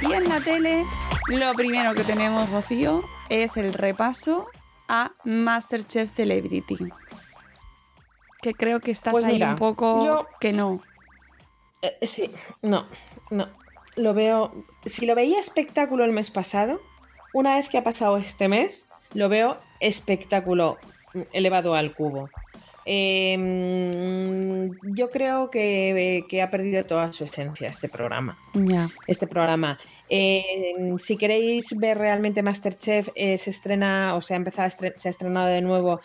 Y en la tele, lo primero que tenemos, Rocío, es el repaso a MasterChef Celebrity, que creo que estás pues ahí mira, un poco yo, que no eh, sí, no, no lo veo, si lo veía espectáculo el mes pasado, una vez que ha pasado este mes, lo veo espectáculo elevado al cubo. Eh, yo creo que, que ha perdido toda su esencia este programa. Yeah. Este programa Eh, si queréis ver realmente MasterChef, eh, se estrena, o sea, empezado estre- se ha estrenado de nuevo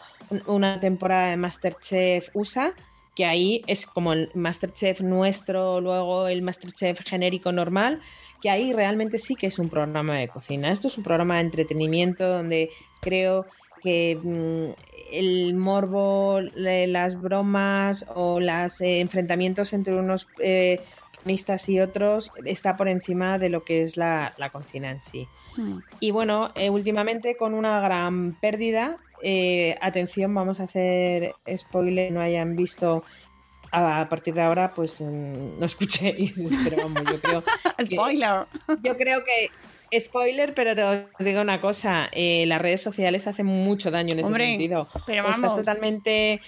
una temporada de MasterChef U S A, que ahí es como el MasterChef nuestro, luego el MasterChef genérico normal, que ahí realmente sí que es un programa de cocina. Esto es un programa de entretenimiento donde creo que mmm, el morbo, le, las bromas o los eh, enfrentamientos entre unos eh, cronistas y otros está por encima de lo que es la, la cocina en sí. Mm. Y bueno, eh, últimamente con una gran pérdida, eh, atención, vamos a hacer spoiler, no hayan visto... A partir de ahora, pues no escuchéis, pero vamos, yo creo... Que, spoiler. Yo creo que... Spoiler, pero te os digo una cosa, eh, las redes sociales hacen mucho daño en ese Hombre, sentido. Pero vamos. O estás totalmente,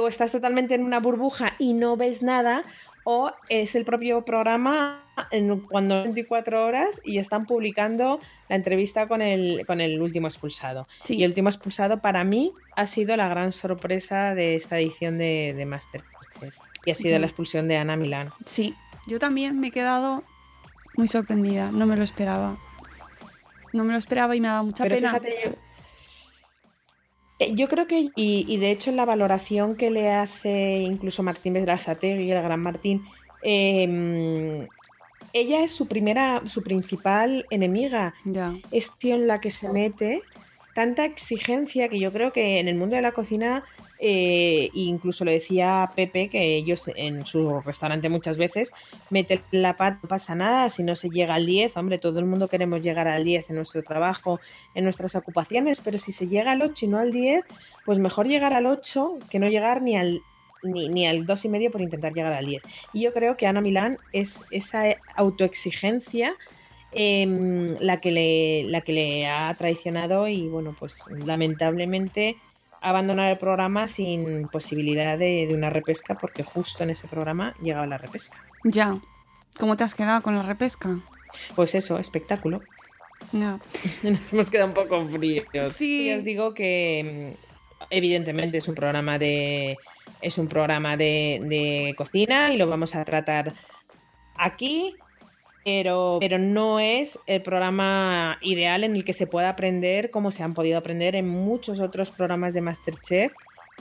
o estás totalmente en una burbuja y no ves nada, o es el propio programa en, cuando veinticuatro horas y están publicando la entrevista con el, con el último expulsado. Sí. Y el último expulsado para mí ha sido la gran sorpresa de esta edición de, de MasterChef. Sí. Y ha sido sí. la expulsión de Ana Milán. Sí, yo también me he quedado muy sorprendida, no me lo esperaba. No me lo esperaba y me ha dado mucha Pero pena. Fíjate, yo, yo creo que, y, y de hecho en la valoración que le hace incluso Martín Berasategui, el gran Martín, eh, ella es su primera, su principal enemiga. Ya. Es tío en la que se mete tanta exigencia que yo creo que en el mundo de la cocina... Eh, incluso lo decía Pepe, que ellos en su restaurante muchas veces meten la pata, no pasa nada si no se llega al diez, hombre, todo el mundo queremos llegar al diez en nuestro trabajo, en nuestras ocupaciones, pero si se llega al ocho y no al diez, pues mejor llegar al ocho que no llegar ni al ni, ni al dos y medio por intentar llegar al diez. Y yo creo que Ana Milán es esa autoexigencia eh, la que le, la que le ha traicionado y bueno, pues lamentablemente abandonar el programa sin posibilidad de, de una repesca, porque justo en ese programa llegaba la repesca. Ya. ¿Cómo te has quedado con la repesca? Pues eso, espectáculo. No. Nos hemos quedado un poco fríos. Sí. Y os digo que evidentemente es un programa de es un programa de, de cocina y lo vamos a tratar aquí, pero pero no es el programa ideal en el que se pueda aprender como se han podido aprender en muchos otros programas de MasterChef,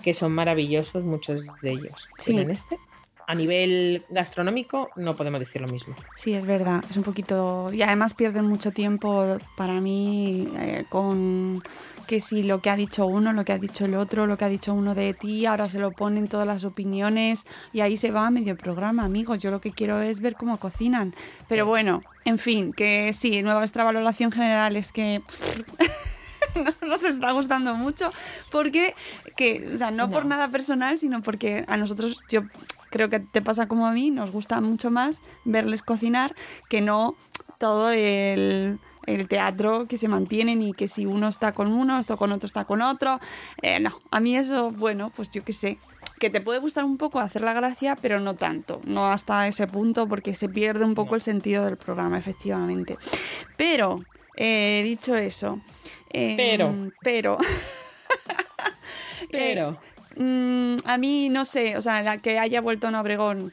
que son maravillosos muchos de ellos. Sí. Pero en este, a nivel gastronómico, no podemos decir lo mismo. Sí, es verdad, es un poquito... Y además pierden mucho tiempo para mí eh, con... que si lo que ha dicho uno, lo que ha dicho el otro, lo que ha dicho uno de ti, ahora se lo ponen todas las opiniones y ahí se va a medio programa, amigos. Yo lo que quiero es ver cómo cocinan. Pero bueno, en fin, que sí, nuestra valoración general es que no nos está gustando mucho porque, que, o sea, no, no por nada personal, sino porque a nosotros, yo creo que te pasa como a mí, nos gusta mucho más verles cocinar que no todo el... el teatro que se mantienen y que si uno está con uno, esto con otro está con otro. Eh, no, a mí eso, bueno, pues yo qué sé, que te puede gustar un poco hacer la gracia, pero no tanto, no hasta ese punto porque se pierde un poco el sentido del programa, efectivamente. Pero, eh, dicho eso... Eh, pero. Pero. pero. Eh, mm, a mí, no sé, o sea, la que haya vuelto a Obregón...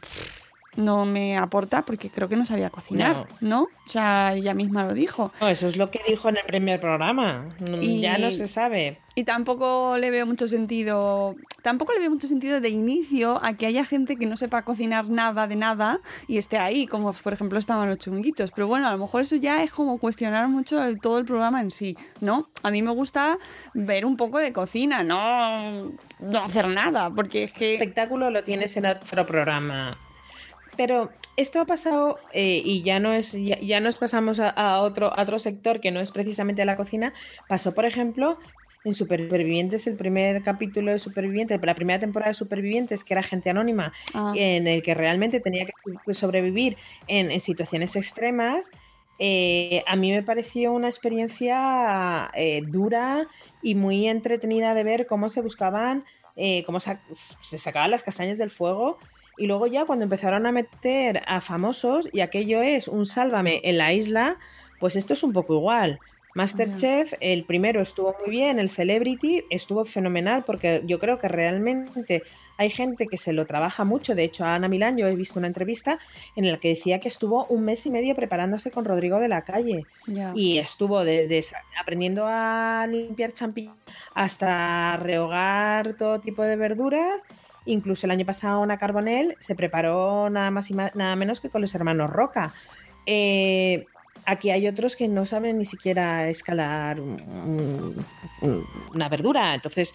no me aporta porque creo que no sabía cocinar, ¿no? ¿no? O sea, ella misma lo dijo. No, eso es lo que dijo en el primer programa. Y, ya no se sabe. Y tampoco le veo mucho sentido, tampoco le veo mucho sentido de inicio a que haya gente que no sepa cocinar nada de nada y esté ahí, como por ejemplo estaban los chunguitos. Pero bueno, a lo mejor eso ya es como cuestionar mucho el, todo el programa en sí, ¿no? A mí me gusta ver un poco de cocina, no, no hacer nada, porque es que... El espectáculo lo tienes en otro programa. Pero esto ha pasado eh, y ya no es ya, ya nos pasamos a, a otro a otro sector que no es precisamente la cocina. Pasó, por ejemplo, en Supervivientes, el primer capítulo de Supervivientes, la primera temporada de Supervivientes, que era gente anónima, ah. en el que realmente tenía que sobrevivir en, en situaciones extremas. Eh, a mí me pareció una experiencia eh, dura y muy entretenida de ver cómo se buscaban, eh, cómo sa- se sacaban las castañas del fuego. Y luego ya cuando empezaron a meter a famosos y aquello es un sálvame en la isla, pues esto es un poco igual. MasterChef, el primero estuvo muy bien, el Celebrity estuvo fenomenal, porque yo creo que realmente hay gente que se lo trabaja mucho. De hecho, a Ana Milán yo he visto una entrevista en la que decía que estuvo un mes y medio preparándose con Rodrigo de la Calle. Yeah. Y estuvo desde aprendiendo a limpiar champiñones hasta rehogar todo tipo de verduras. Incluso el año pasado Ana Carbonell se preparó nada más y más, nada menos que con los hermanos Roca. Eh, aquí hay otros que no saben ni siquiera escalar un, un, una verdura. Entonces,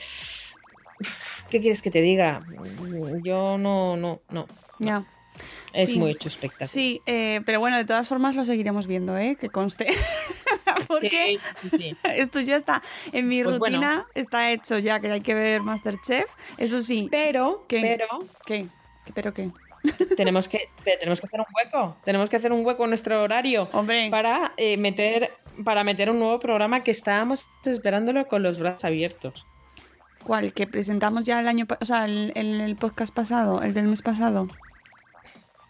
¿qué quieres que te diga? Yo no, no, no. Ya. Es sí, muy hecho espectáculo. Sí, eh, pero bueno, de todas formas lo seguiremos viendo, ¿eh? Que conste. Porque sí, sí. Esto ya está en mi pues rutina, bueno. Está hecho ya, que hay que ver MasterChef. Eso sí. Pero, ¿qué? pero... ¿Qué? ¿Pero qué? tenemos que tenemos que hacer un hueco tenemos que hacer un hueco en nuestro horario, hombre, para eh, meter para meter un nuevo programa que estábamos esperándolo con los brazos abiertos. ¿Cuál? Que presentamos ya el año, o sea, el, el, el podcast pasado, el del mes pasado.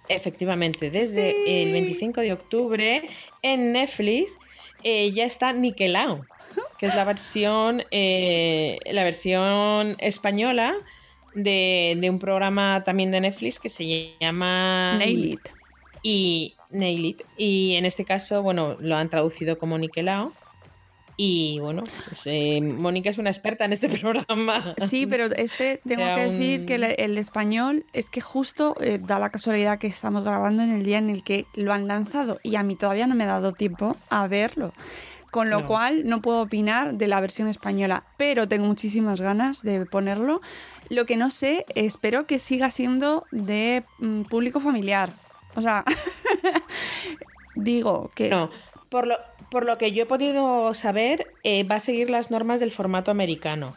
Efectivamente, desde sí. el veinticinco de octubre en Netflix eh, ya está Niquelao, que es la versión eh, la versión española De, de un programa también de Netflix que se llama Nail It. Y Nail It. Y en este caso, bueno, lo han traducido como Niquelao. Y bueno, pues, eh, Mónica es una experta en este programa. Sí, pero este tengo que un... decir que el, el español es que justo eh, da la casualidad que estamos grabando en el día en el que lo han lanzado. Y a mí todavía no me ha dado tiempo a verlo. Con lo no. cual no puedo opinar de la versión española, pero tengo muchísimas ganas de ponerlo. Lo que no sé, espero que siga siendo de público familiar. O sea, digo que... No, por lo, por lo que yo he podido saber, eh, va a seguir las normas del formato americano.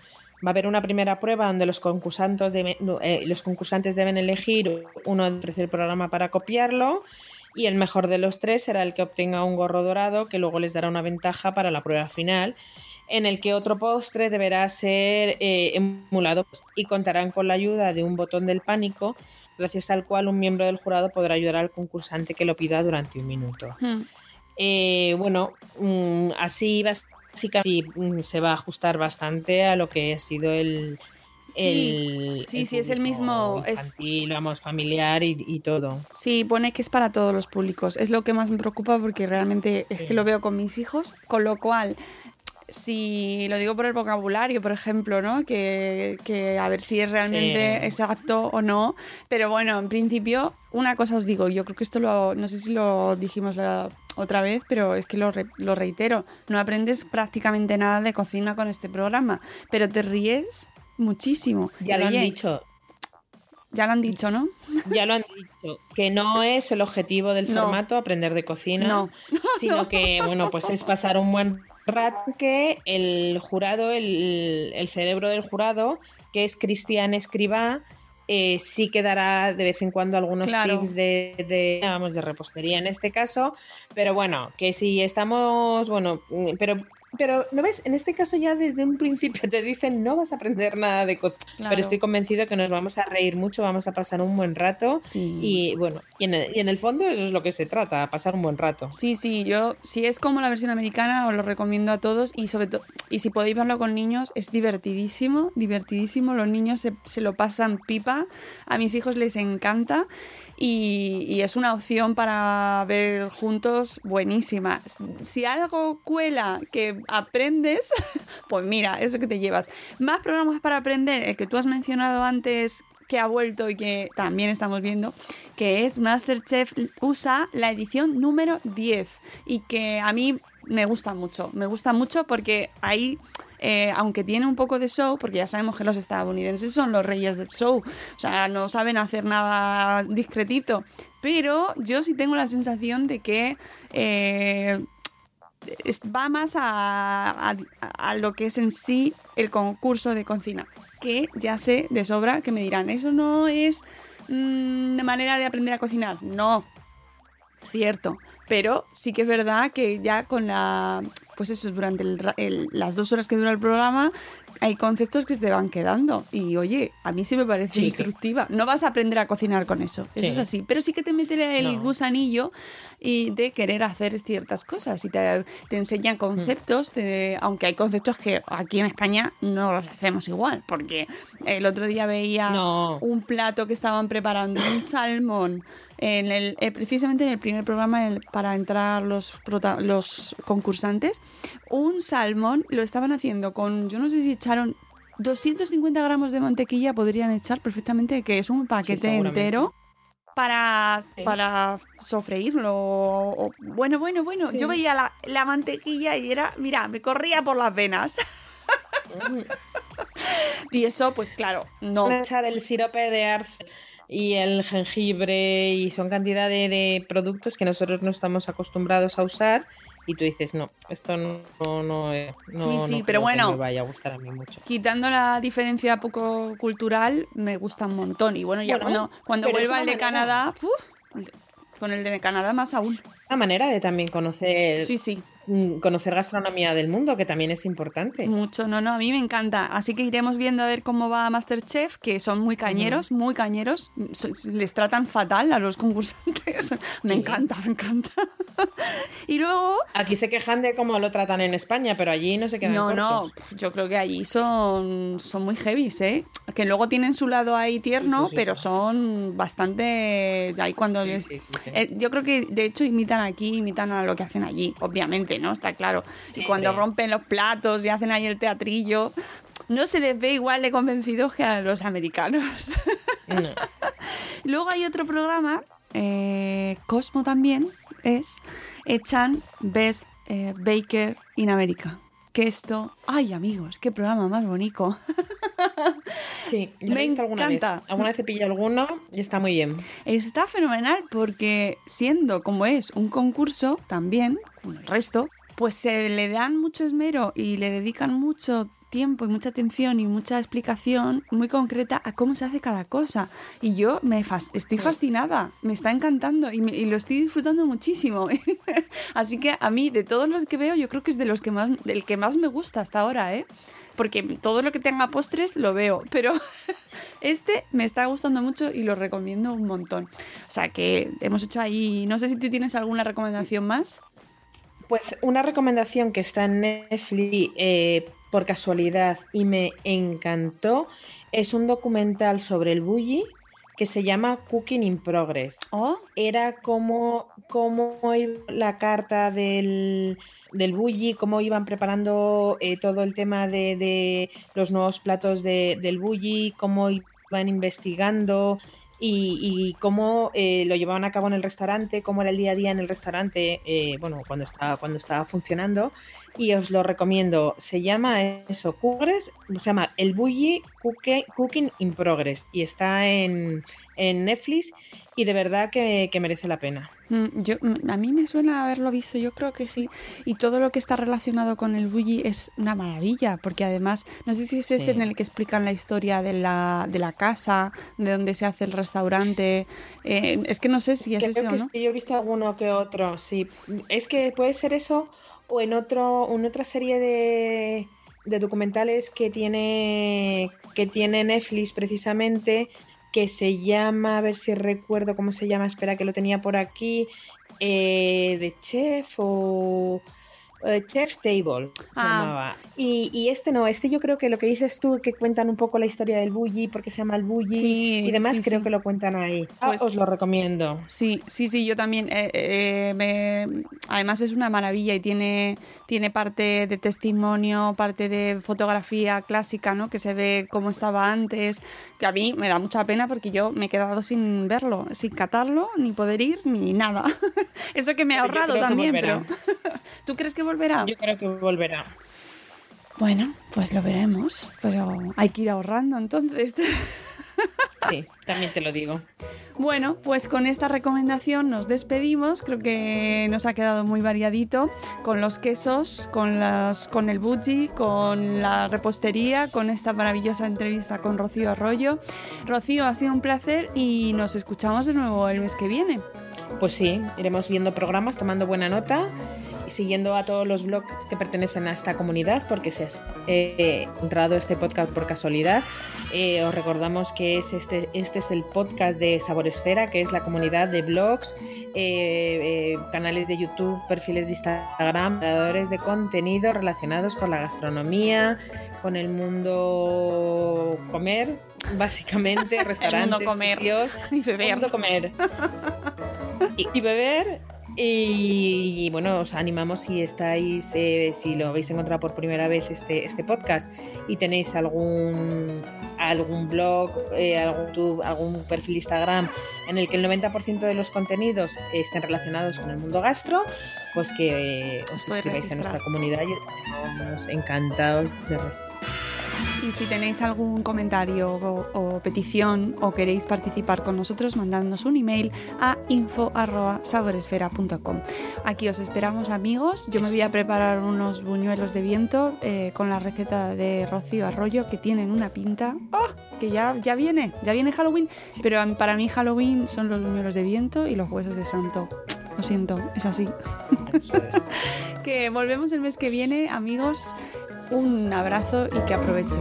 Va a haber una primera prueba donde los concursantes deben, eh, los concursantes deben elegir uno entre el programa para copiarlo. Y el mejor de los tres será el que obtenga un gorro dorado, que luego les dará una ventaja para la prueba final, en el que otro postre deberá ser eh, emulado, y contarán con la ayuda de un botón del pánico, gracias al cual un miembro del jurado podrá ayudar al concursante que lo pida durante un minuto. Hmm. Eh, bueno, mm, así básicamente mm, se va a ajustar bastante a lo que ha sido el... El, sí, el sí, es el mismo infantil, es... vamos, familiar y, y todo. Sí, pone que es para todos los públicos. Es lo que más me preocupa, porque realmente es sí. que lo veo con mis hijos, con lo cual, si lo digo por el vocabulario, por ejemplo, ¿no? Que, que a ver si es realmente sí. exacto o no. Pero bueno, en principio, una cosa os digo, yo creo que esto lo, no sé si lo dijimos la otra vez, pero es que lo, re, lo reitero, no aprendes prácticamente nada de cocina con este programa, pero te ríes muchísimo. Ya lo han dicho. Ya lo han dicho, ¿no? Ya lo han dicho. Que no es el objetivo del formato no. aprender de cocina, no. sino no. que, bueno, pues es pasar un buen rato, que el jurado, el, el cerebro del jurado, que es Cristian Escribá, eh, sí que dará de vez en cuando algunos claro. tips de, de, vamos, de repostería en este caso, pero bueno, que si estamos, bueno, pero... Pero, ¿no ves? En este caso ya desde un principio te dicen no vas a aprender nada de cocina. Claro. Pero estoy convencido que nos vamos a reír mucho, vamos a pasar un buen rato. Sí. Y bueno, y en, el, y en el fondo eso es lo que se trata, pasar un buen rato. Sí, sí, yo, si es como la versión americana, os lo recomiendo a todos. Y sobre todo, y si podéis verlo con niños, es divertidísimo, divertidísimo. Los niños se, se lo pasan pipa. A mis hijos les encanta. Y, y es una opción para ver juntos buenísima. Si algo cuela que aprendes, pues mira, eso que te llevas. Más programas para aprender, el que tú has mencionado antes, que ha vuelto y que también estamos viendo, que es MasterChef U S A, la edición número diez, y que a mí me gusta mucho, me gusta mucho porque ahí... Eh, aunque tiene un poco de show, porque ya sabemos que los estadounidenses son los reyes del show, o sea, no saben hacer nada discretito, pero yo sí tengo la sensación de que eh, va más a, a, a lo que es en sí el concurso de cocina, que ya sé de sobra que me dirán, eso no es mmm, manera de aprender a cocinar, no, cierto, pero sí que es verdad que ya con la... pues eso, durante el, el, las dos horas que dura el programa, hay conceptos que te van quedando. Y oye, a mí sí me parece sí, instructiva. Sí. No vas a aprender a cocinar con eso. Eso sí. es así. Pero sí que te mete el no. gusanillo y de querer hacer ciertas cosas. Y te, te enseñan conceptos, mm. te, aunque hay conceptos que aquí en España no los hacemos igual. Porque el otro día veía no. un plato que estaban preparando, un salmón, en el, eh, precisamente en el primer programa el, para entrar los, prota- los concursantes. Un salmón lo estaban haciendo con, yo no sé si echaron doscientos cincuenta gramos de mantequilla, podrían echar perfectamente, que es un paquete sí, entero para, sí. para sofreírlo. O, o, bueno, bueno, bueno. Sí. Yo veía la, la mantequilla y era, mira, me corría por las venas. Y eso, pues claro, no. Echar el sirope de arce y el jengibre, y son cantidad de, de productos que nosotros no estamos acostumbrados a usar. Y tú dices, no, esto no, no, no, sí, sí, no, pero bueno, me vaya a gustar a mí mucho. Quitando la diferencia poco cultural, me gusta un montón. Y bueno, ya bueno, cuando, cuando vuelva el de manera... Canadá, uf, con el de Canadá más aún. Una manera de también conocer... Sí, sí. Conocer gastronomía del mundo, que también es importante. Mucho, no, no, a mí me encanta. Así que iremos viendo a ver cómo va MasterChef, que son muy cañeros, mm. muy cañeros. Les tratan fatal a los concursantes. Me sí. encanta, me encanta. Y luego... Aquí se quejan de cómo lo tratan en España, pero allí no se quedan no, cortos. No, no, yo creo que allí son, son muy heavies, ¿eh? Que luego tienen su lado ahí tierno, sí, sí, pero son bastante... Ahí cuando sí, les... sí, sí, sí. Eh, yo creo que, de hecho, imitan aquí, imitan a lo que hacen allí, obviamente. ¿No? Está claro. Y sí, cuando rompen los platos y hacen ahí el teatrillo, no se les ve igual de convencidos que a los americanos. No. Luego hay otro programa, eh, Cosmo también es, echan Best eh, Baker in America. Que esto... ¡Ay, amigos! ¡Qué programa más bonito! Sí, me he visto alguna encanta. Vez. Alguna vez he pillado alguno y está muy bien. Está fenomenal porque siendo como es un concurso también, bueno, el resto, pues se le dan mucho esmero y le dedican mucho tiempo y mucha atención y mucha explicación muy concreta a cómo se hace cada cosa. Y yo me fas- estoy fascinada, me está encantando y, me- y lo estoy disfrutando muchísimo. Así que a mí, de todos los que veo, yo creo que es de los que más, del que más me gusta hasta ahora, ¿eh? Porque todo lo que tenga postres lo veo, pero este me está gustando mucho y lo recomiendo un montón. O sea que hemos hecho ahí, no sé si tú tienes alguna recomendación más. Pues una recomendación que está en Netflix eh, por casualidad y me encantó es un documental sobre el Bulli que se llama Cooking in Progress. ¿Oh? Era como, como la carta del... del Bulli, cómo iban preparando eh, todo el tema de, de los nuevos platos de, del Bulli, cómo iban investigando y, y cómo eh, lo llevaban a cabo en el restaurante, cómo era el día a día en el restaurante, eh, bueno, cuando estaba, cuando estaba funcionando. Y os lo recomiendo. Se llama eso, Progress, se llama El Bulli Cooking, Cooking in Progress y está en, en Netflix y de verdad que, que merece la pena. Yo, a mí me suena haberlo visto, yo creo que sí. Y todo lo que está relacionado con el Bulli es una maravilla, porque además, no sé si es ese sí. en el que explican la historia de la, de la casa, de dónde se hace el restaurante. Eh, es que no sé si es creo ese que o no. Sí, yo he visto alguno que otro, sí. Es que puede ser eso o en otro, en otra serie de, de documentales que tiene, que tiene Netflix precisamente, que se llama, a ver si recuerdo cómo se llama, espera que lo tenía por aquí, eh, de Chef o eh, Chef's Table se ah. llamaba. Y, y este no, este yo creo que lo que dices tú, que cuentan un poco la historia del Bulli, porque se llama el Bulli sí, y demás, sí, creo sí. que lo cuentan ahí. Ah, pues, os lo recomiendo. Sí, sí, sí, yo también. Eh, eh, me... Además es una maravilla y tiene, tiene parte de testimonio, parte de fotografía clásica, ¿no? Que se ve cómo estaba antes, que a mí me da mucha pena porque yo me he quedado sin verlo, sin catarlo, ni poder ir, ni nada. Eso que me ha ahorrado también, pero... ¿Tú crees que volverá? Yo creo que volverá. Bueno, pues lo veremos, pero hay que ir ahorrando entonces. Sí, también te lo digo. Bueno, pues con esta recomendación nos despedimos. Creo que nos ha quedado muy variadito con los quesos, con, las, con el Bulli, con la repostería, con esta maravillosa entrevista con Rocío Arroyo. Rocío, ha sido un placer y nos escuchamos de nuevo el mes que viene. Pues sí, iremos viendo programas, tomando buena nota. siguiendo a todos los blogs que pertenecen a esta comunidad, porque si has eh, encontrado este podcast por casualidad, eh, os recordamos que es este, este es el podcast de Saboresfera, que es la comunidad de blogs, eh, eh, canales de YouTube, perfiles de Instagram, creadores de contenido relacionados con la gastronomía, con el mundo comer, básicamente, restaurantes, el mundo comer, sitios, y beber. El mundo comer. Y, y beber. Y, y bueno, os animamos si estáis, eh, si lo habéis encontrado por primera vez este, este podcast y tenéis algún algún blog, eh, algún YouTube, algún perfil Instagram en el que el noventa por ciento de los contenidos estén relacionados con el mundo gastro, pues que eh, os inscribáis en nuestra comunidad y estaremos encantados de ver. Y si tenéis algún comentario o, o petición o queréis participar con nosotros, mandadnos un email a info arroba saboresfera punto com. Aquí os esperamos, amigos. Yo me voy a preparar unos buñuelos de viento eh, con la receta de Rocío Arroyo, que tienen una pinta ¡oh! que ya, ya viene, ya viene Halloween. Sí. Pero para mí Halloween son los buñuelos de viento y los huesos de santo. Lo siento, es así. Eso es. Que volvemos el mes que viene, amigos. Un abrazo y que aprovechen.